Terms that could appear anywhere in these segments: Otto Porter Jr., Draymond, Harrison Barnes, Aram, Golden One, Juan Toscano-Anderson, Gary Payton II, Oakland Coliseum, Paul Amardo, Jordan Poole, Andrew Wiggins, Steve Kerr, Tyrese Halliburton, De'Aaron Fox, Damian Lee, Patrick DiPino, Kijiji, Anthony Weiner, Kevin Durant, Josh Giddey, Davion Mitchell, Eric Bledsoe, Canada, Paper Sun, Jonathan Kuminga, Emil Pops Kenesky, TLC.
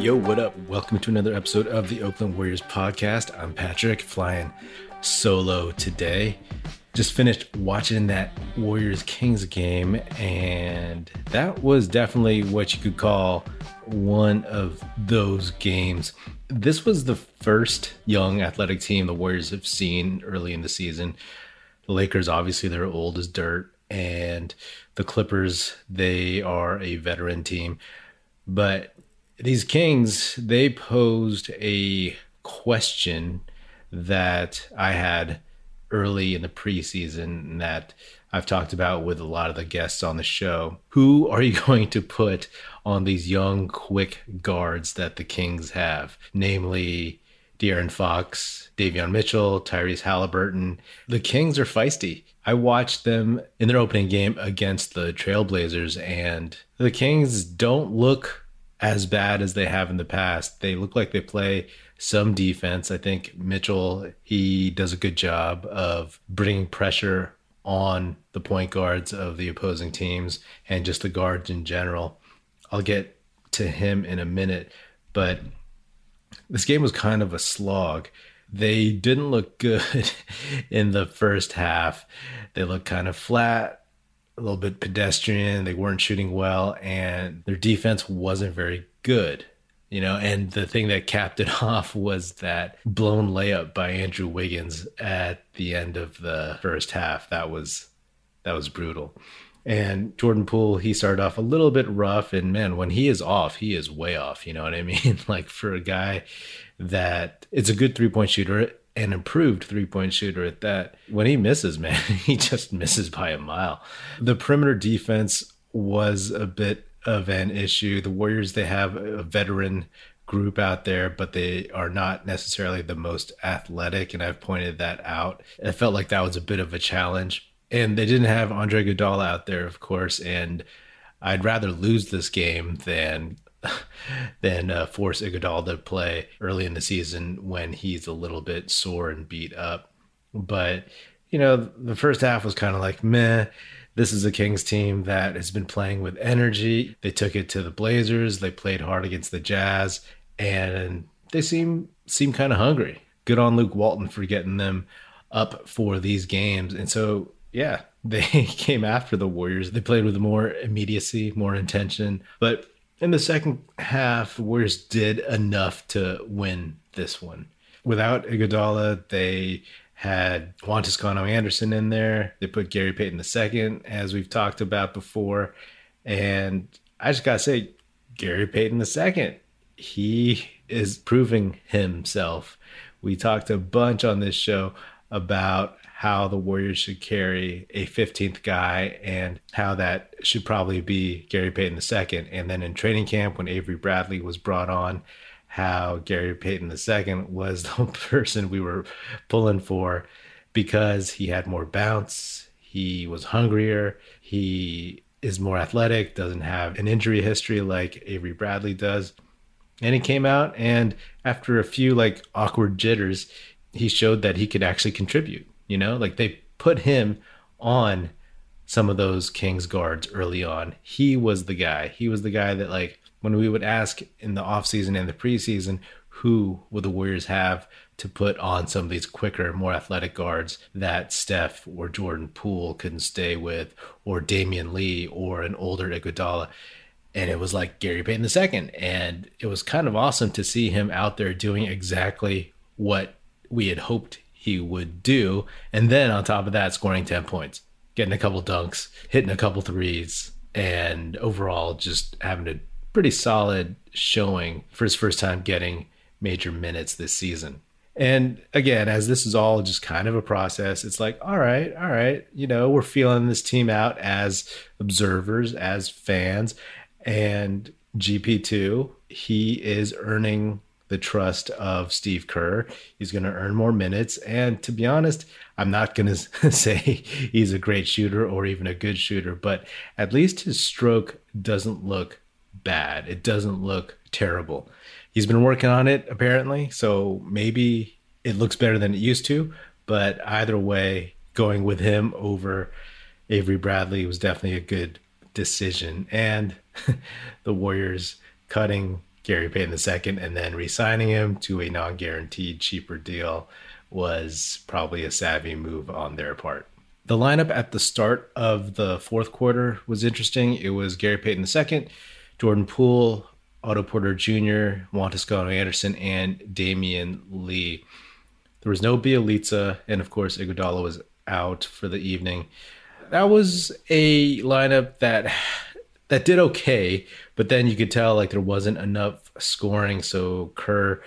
Yo, what up? Welcome to another episode of the Oakland Warriors podcast. I'm Patrick, flying solo today. Just finished watching that Warriors-Kings game, and that was definitely what you could call one of those games. This was the first young athletic team the Warriors have seen early in the season. The Lakers, obviously, they're old as dirt, and the Clippers, they are a veteran team. But these Kings, they posed a question that I had early in the preseason that I've talked about with a lot of the guests on the show. Who are you going to put on these young, quick guards that the Kings have? Namely, De'Aaron Fox, Davion Mitchell, Tyrese Halliburton. The Kings are feisty. I watched them in their opening game against the Trailblazers, and the Kings don't look as bad as they have in the past. They look like they play some defense. I think Mitchell, he does a good job of bringing pressure on the point guards of the opposing teams and just the guards in general. I'll get to him in a minute, but this game was kind of a slog. They didn't look good in the first half. They looked kind of flat, a little bit pedestrian. They weren't shooting well, and their defense wasn't very good. You know, and the thing that capped it off was that blown layup by Andrew Wiggins at the end of the first half. That was brutal. And Jordan Poole, he started off a little bit rough. And man, when he is off, he is way off. You know what I mean? Like, for a guy that it's a good three-point shooter, an improved three-point shooter at that, when he misses, man, he just misses by a mile. The perimeter defense was a bit of an issue. The Warriors, they have a veteran group out there, but they are not necessarily the most athletic, and I've pointed that out. I felt like that was a bit of a challenge. And they didn't have Andre Iguodala out there, of course, and I'd rather lose this game than force Iguodala to play early in the season when he's a little bit sore and beat up. But, you know, the first half was kind of like, meh. This is a Kings team that has been playing with energy. They took it to the Blazers. They played hard against the Jazz, and they seem kind of hungry. Good on Luke Walton for getting them up for these games. And so, yeah, they came after the Warriors. They played with more immediacy, more intention. But in the second half, the Warriors did enough to win this one. Without Iguodala, they had Juan Toscano-Anderson in there. They put Gary Payton II, as we've talked about before. And I just got to say, Gary Payton II, he is proving himself. We talked a bunch on this show about how the Warriors should carry a 15th guy and how that should probably be Gary Payton II. And then in training camp, when Avery Bradley was brought on, how Gary Payton II was the person we were pulling for because he had more bounce, he was hungrier, he is more athletic, doesn't have an injury history like Avery Bradley does. And he came out, and after a few like awkward jitters, he showed that he could actually contribute. You know, like they put him on some of those Kings guards early on. He was the guy. He was the guy that, like, when we would ask in the offseason and the preseason, who would the Warriors have to put on some of these quicker, more athletic guards that Steph or Jordan Poole couldn't stay with, or Damian Lee, or an older Iguodala? And it was like Gary Payton II. And it was kind of awesome to see him out there doing exactly what we had hoped he would do. And then on top of that, scoring 10 points, getting a couple dunks, hitting a couple threes, and overall just having a pretty solid showing for his first time getting major minutes this season. And again, as this is all just kind of a process, it's like, all right, you know, we're feeling this team out as observers, as fans, and GP2, he is earning the trust of Steve Kerr. He's going to earn more minutes. And to be honest, I'm not going to say he's a great shooter or even a good shooter, but at least his stroke doesn't look bad. It doesn't look terrible. He's been working on it apparently, so maybe it looks better than it used to, but either way, going with him over Avery Bradley was definitely a good decision. And the Warriors cutting Gary Payton II, and then re-signing him to a non-guaranteed cheaper deal was probably a savvy move on their part. The lineup at the start of the fourth quarter was interesting. It was Gary Payton II, Jordan Poole, Otto Porter Jr., Juan Toscano-Anderson, and Damian Lee. There was no Bielitsa, and of course, Iguodala was out for the evening. That was a lineup that did okay, but then you could tell like there wasn't enough scoring, so Kerr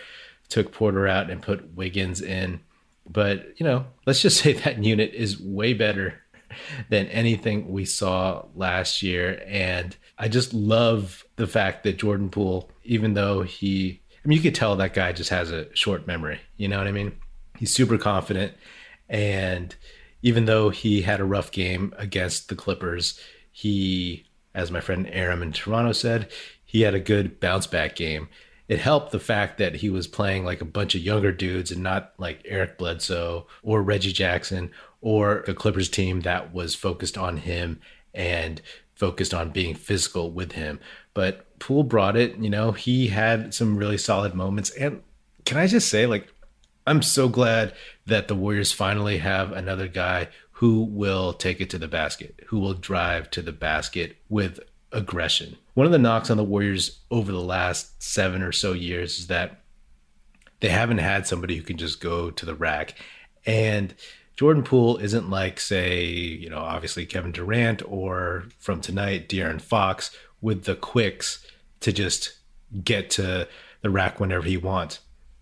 took Porter out and put Wiggins in. But, you know, let's just say that unit is way better than anything we saw last year. And I just love the fact that Jordan Poole, even though you could tell that guy just has a short memory. You know what I mean? He's super confident. And even though he had a rough game against the Clippers, he, as my friend Aram in Toronto said, he had a good bounce back game. It helped the fact that he was playing like a bunch of younger dudes and not like Eric Bledsoe or Reggie Jackson or a Clippers team that was focused on him and focused on being physical with him. But Poole brought it, you know, he had some really solid moments. And can I just say, like, I'm so glad that the Warriors finally have another guy who will take it to the basket, who will drive to the basket with aggression. One of the knocks on the Warriors over the last 7 or so years is that they haven't had somebody who can just go to the rack. And Jordan Poole isn't like, say, you know, obviously Kevin Durant or from tonight, De'Aaron Fox with the quicks to just get to the rack whenever he wants.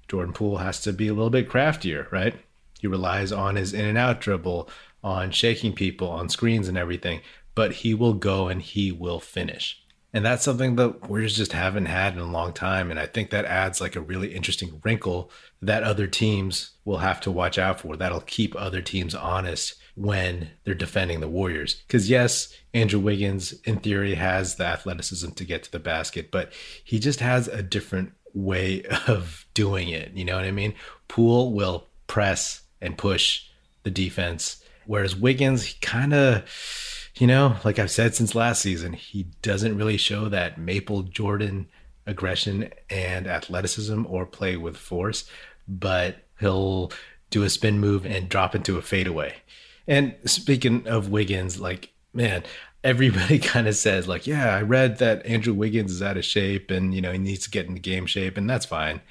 Jordan Poole has to be a little bit craftier, right? He relies on his in and out dribble, on shaking people, on screens and everything, but he will go and he will finish. And that's something the Warriors just haven't had in a long time. And I think that adds like a really interesting wrinkle that other teams will have to watch out for. That'll keep other teams honest when they're defending the Warriors. Because yes, Andrew Wiggins in theory has the athleticism to get to the basket, but he just has a different way of doing it. You know what I mean? Poole will press and push the defense, whereas Wiggins, he kind of, you know, like I've said since last season, he doesn't really show that Maple Jordan aggression and athleticism or play with force, but he'll do a spin move and drop into a fadeaway. And speaking of Wiggins, like, man, everybody kind of says like, yeah, I read that Andrew Wiggins is out of shape and, you know, he needs to get into game shape, and that's fine.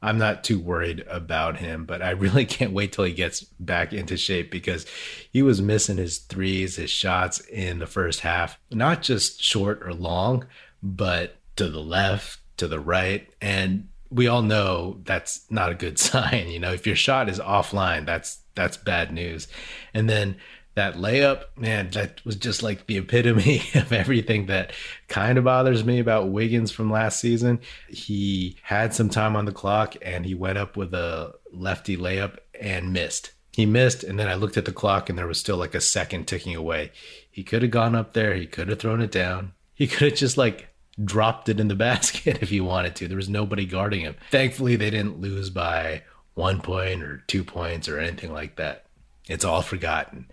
I'm not too worried about him, but I really can't wait till he gets back into shape because he was missing his threes, his shots in the first half, not just short or long, but to the left, to the right. And we all know that's not a good sign. You know, if your shot is offline, that's bad news. And then that layup, man, that was just like the epitome of everything that kind of bothers me about Wiggins from last season. He had some time on the clock and he went up with a lefty layup and missed. He missed, and then I looked at the clock and there was still like a second ticking away. He could have gone up there. He could have thrown it down. He could have just like dropped it in the basket if he wanted to. There was nobody guarding him. Thankfully, they didn't lose by 1 point or 2 points or anything like that. It's all forgotten.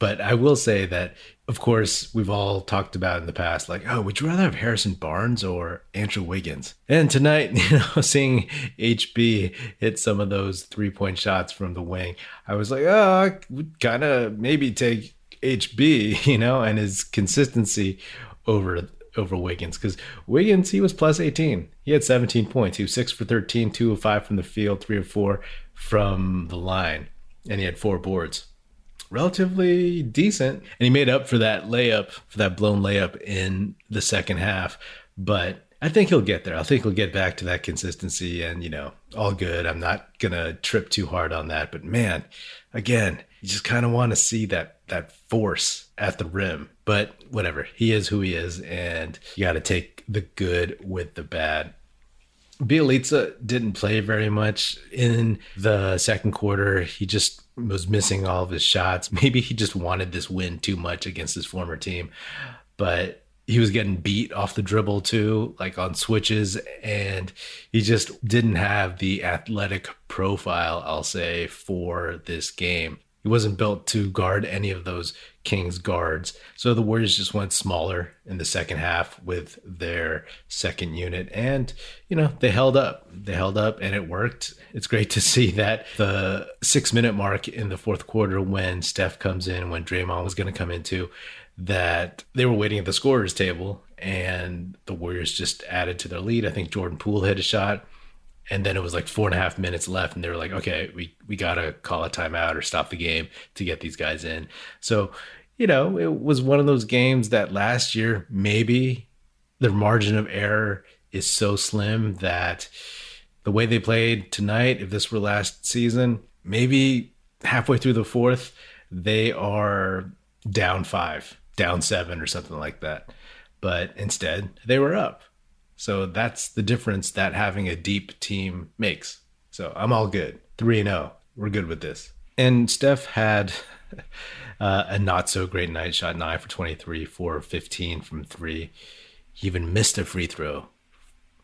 But I will say that, of course, we've all talked about in the past, like, oh, would you rather have Harrison Barnes or Andrew Wiggins? And tonight, you know, seeing HB hit some of those three-point shots from the wing, I was like, oh, I would kind of maybe take HB, you know, and his consistency over Wiggins. Because Wiggins, he was plus 18. He had 17 points. He was 6 for 13, 2 of 5 from the field, 3 of 4 from the line. And he had 4 boards. Relatively decent. And he made up for that layup, for that blown layup in the second half. But I think he'll get there. I think he'll get back to that consistency and, you know, all good. I'm not going to trip too hard on that. But man, again, you just kind of want to see that force at the rim. But whatever, he is who he is. And you got to take the good with the bad. Bielitsa didn't play very much in the second quarter. He just was missing all of his shots. Maybe he just wanted this win too much against his former team, but he was getting beat off the dribble too, like on switches, and he just didn't have the athletic profile, I'll say, for this game. He wasn't built to guard any of those Kings guards. So the Warriors just went smaller in the second half with their second unit. And, you know, they held up. They held up and it worked. It's great to see that the 6-minute mark in the fourth quarter when Steph comes in, when Draymond was going to come into, that they were waiting at the scorer's table and the Warriors just added to their lead. I think Jordan Poole hit a shot. And then it was like 4.5 minutes left. And they were like, okay, we got to call a timeout or stop the game to get these guys in. So, you know, it was one of those games that last year, maybe the margin of error is so slim that the way they played tonight, if this were last season, maybe halfway through the fourth, they are down 5, down 7 or something like that. But instead they were up. So that's the difference that having a deep team makes. So I'm all good. 3-0. We're good with this. And Steph had a not so great night. Shot 9 for 23, 4 for 15 from 3. He even missed a free throw,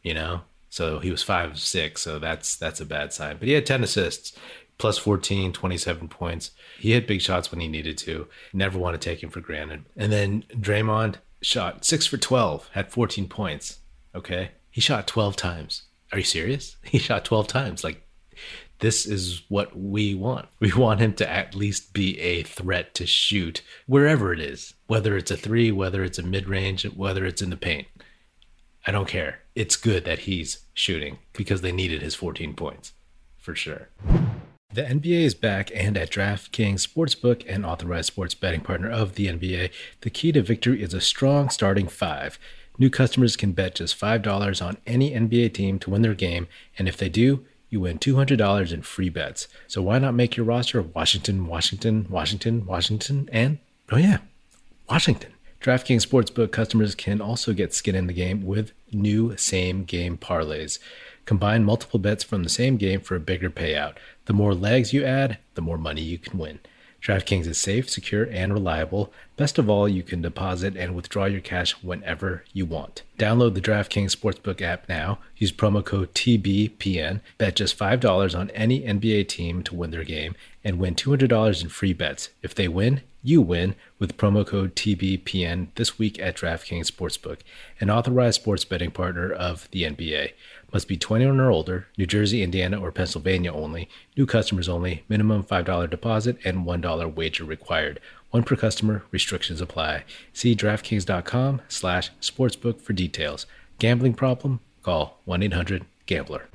you know? So he was 5 of 6. So that's a bad sign. But he had 10 assists, plus 14, 27 points. He hit big shots when he needed to. Never want to take him for granted. And then Draymond shot 6 for 12, had 14 points. Okay, he shot 12 times. Are you serious? He shot 12 times. Like, this is what we want. We want him to at least be a threat to shoot wherever it is, whether it's a 3, whether it's a mid-range, whether it's in the paint. I don't care. It's good that he's shooting because they needed his 14 points for sure. The NBA is back, and at DraftKings Sportsbook, an authorized sports betting partner of the NBA, the key to victory is a strong starting 5. New customers can bet just $5 on any NBA team to win their game, and if they do, you win $200 in free bets. So why not make your roster of Washington, and, oh yeah, Washington. DraftKings Sportsbook customers can also get skin in the game with new same-game parlays. Combine multiple bets from the same game for a bigger payout. The more legs you add, the more money you can win. DraftKings is safe, secure, and reliable. Best of all, you can deposit and withdraw your cash whenever you want. Download the DraftKings Sportsbook app now. Use promo code TBPN. Bet just $5 on any NBA team to win their game and win $200 in free bets. If they win, you win with promo code TBPN this week at DraftKings Sportsbook, an authorized sports betting partner of the NBA. Must be 21 or older, New Jersey, Indiana, or Pennsylvania only, new customers only, minimum $5 deposit and $1 wager required. One per customer, restrictions apply. See DraftKings.com/sportsbook for details. Gambling problem? Call 1-800-GAMBLER.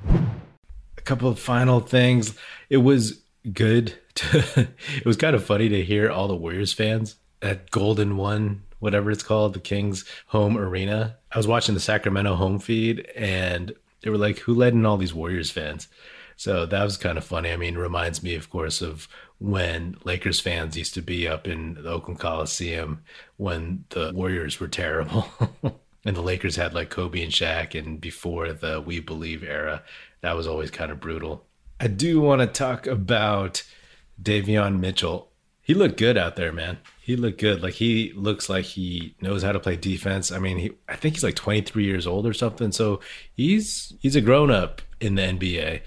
A couple of final things. It was good. It was kind of funny to hear all the Warriors fans at Golden One, whatever it's called, the Kings home arena. I was watching the Sacramento home feed and they were like, who let in all these Warriors fans? So that was kind of funny. I mean, reminds me, of course, of when Lakers fans used to be up in the Oakland Coliseum when the Warriors were terrible. And the Lakers had like Kobe and Shaq, and before the We Believe era, that was always kind of brutal. I do want to talk about Davion Mitchell. He looked good out there, man. He looked good. Like, he looks like he knows how to play defense. I mean, I think he's like 23 years old or something. So he's a grown-up in the NBA.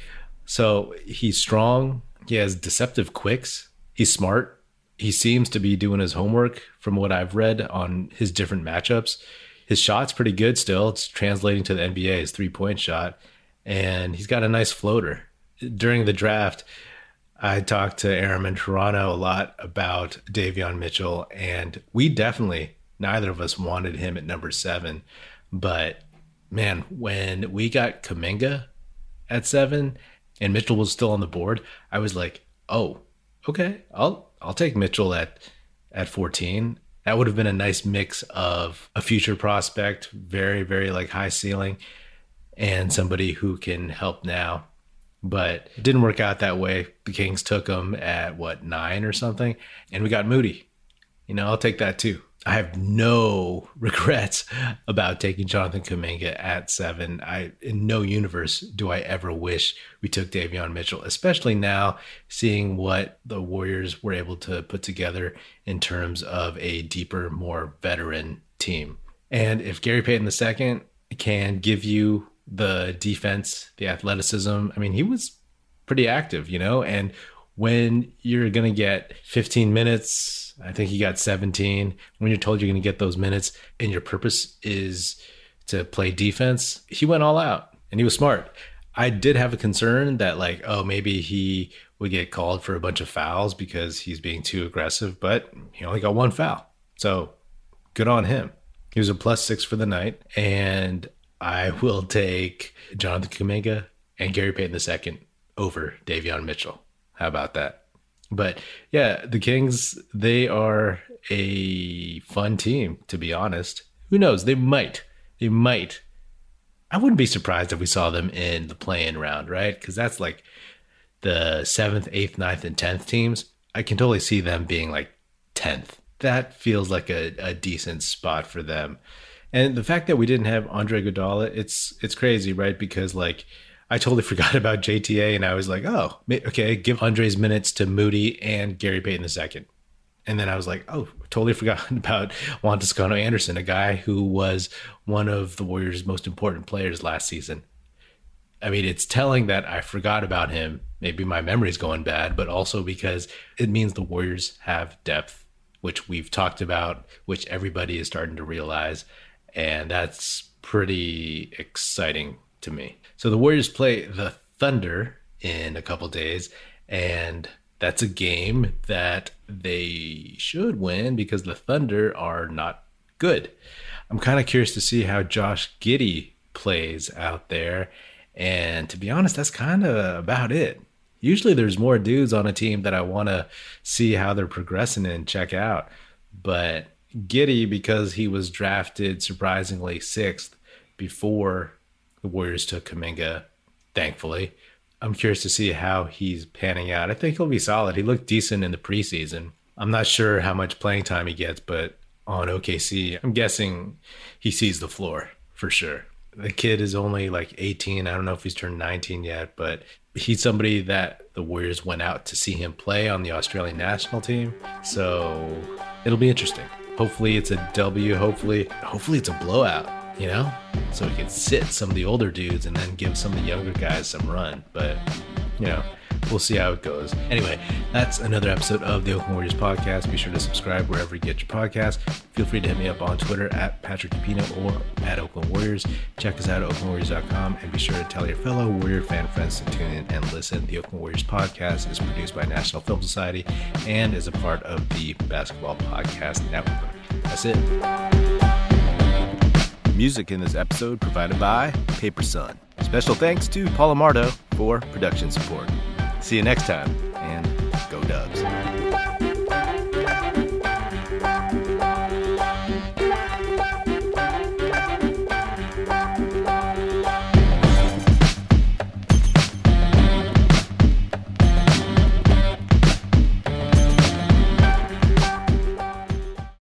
So he's strong. He has deceptive quicks. He's smart. He seems to be doing his homework from what I've read on his different matchups. His shot's pretty good still. It's translating to the NBA, his three-point shot. And he's got a nice floater. During the draft, I talked to Aram in Toronto a lot about Davion Mitchell, and we definitely, neither of us wanted him at number 7. But, man, when we got Kuminga at 7 and Mitchell was still on the board, I was like, oh, okay, I'll take Mitchell at 14. That would have been a nice mix of a future prospect, very, very like high ceiling, and somebody who can help now. But it didn't work out that way. The Kings took him at, 9 or something? And we got Moody. You know, I'll take that too. I have no regrets about taking Jonathan Kuminga at 7. In no universe do I ever wish we took Davion Mitchell, especially now seeing what the Warriors were able to put together in terms of a deeper, more veteran team. And if Gary Payton II can give you the defense, the athleticism. I mean, he was pretty active, you know, and when you're going to get 15 minutes, I think he got 17. When you're told you're going to get those minutes and your purpose is to play defense, he went all out and he was smart. I did have a concern that like, oh, maybe he would get called for a bunch of fouls because he's being too aggressive, but he only got one foul. So good on him. He was a +6 for the night. And I will take Jonathan Kuminga and Gary Payton II over Davion Mitchell. How about that? But yeah, the Kings, they are a fun team, to be honest. Who knows? They might. I wouldn't be surprised if we saw them in the play-in round, right? Because that's like the 7th, 8th, 9th, and 10th teams. I can totally see them being like 10th. That feels like a decent spot for them. And the fact that we didn't have Andre Iguodala, it's crazy, right? Because like I totally forgot about JTA and I was like, oh, okay, give Andre's minutes to Moody and Gary Payton II. And then I was like, oh, totally forgot about Juan Toscano-Anderson, a guy who was one of the Warriors' most important players last season. I mean, it's telling that I forgot about him. Maybe my memory's going bad, but also because it means the Warriors have depth, which we've talked about, which everybody is starting to realize. And that's pretty exciting to me. So the Warriors play the Thunder in a couple days, and that's a game that they should win because the Thunder are not good. I'm kind of curious to see how Josh Giddey plays out there. And to be honest, that's kind of about it. Usually there's more dudes on a team that I want to see how they're progressing and check out. But Giddey, because he was drafted surprisingly 6th before the Warriors took Kuminga, thankfully, I'm curious to see how he's panning out. I think he'll be solid. He looked decent in the preseason. I'm not sure how much playing time he gets, but on OKC, I'm guessing he sees the floor for sure. The kid is only like 18. I don't know if he's turned 19 yet, but he's somebody that the Warriors went out to see him play on the Australian national team. So it'll be interesting. Hopefully it's a W. Hopefully it's a blowout, you know, so we can sit some of the older dudes and then give some of the younger guys some run. But, you know, we'll see how it goes. Anyway, that's another episode of the Oakland Warriors podcast. Be sure to subscribe wherever you get your podcast. Feel free to hit me up on Twitter at Patrick DiPino or at Oakland Warriors. Check us out at OaklandWarriors.com and be sure to tell your fellow Warrior fan friends to tune in and listen. The Oakland Warriors podcast is produced by National Film Society and is a part of the Basketball Podcast Network. That's it. Music in this episode provided by Paper Sun. Special thanks to Paul Amardo for production support. See you next time, and go Dubs.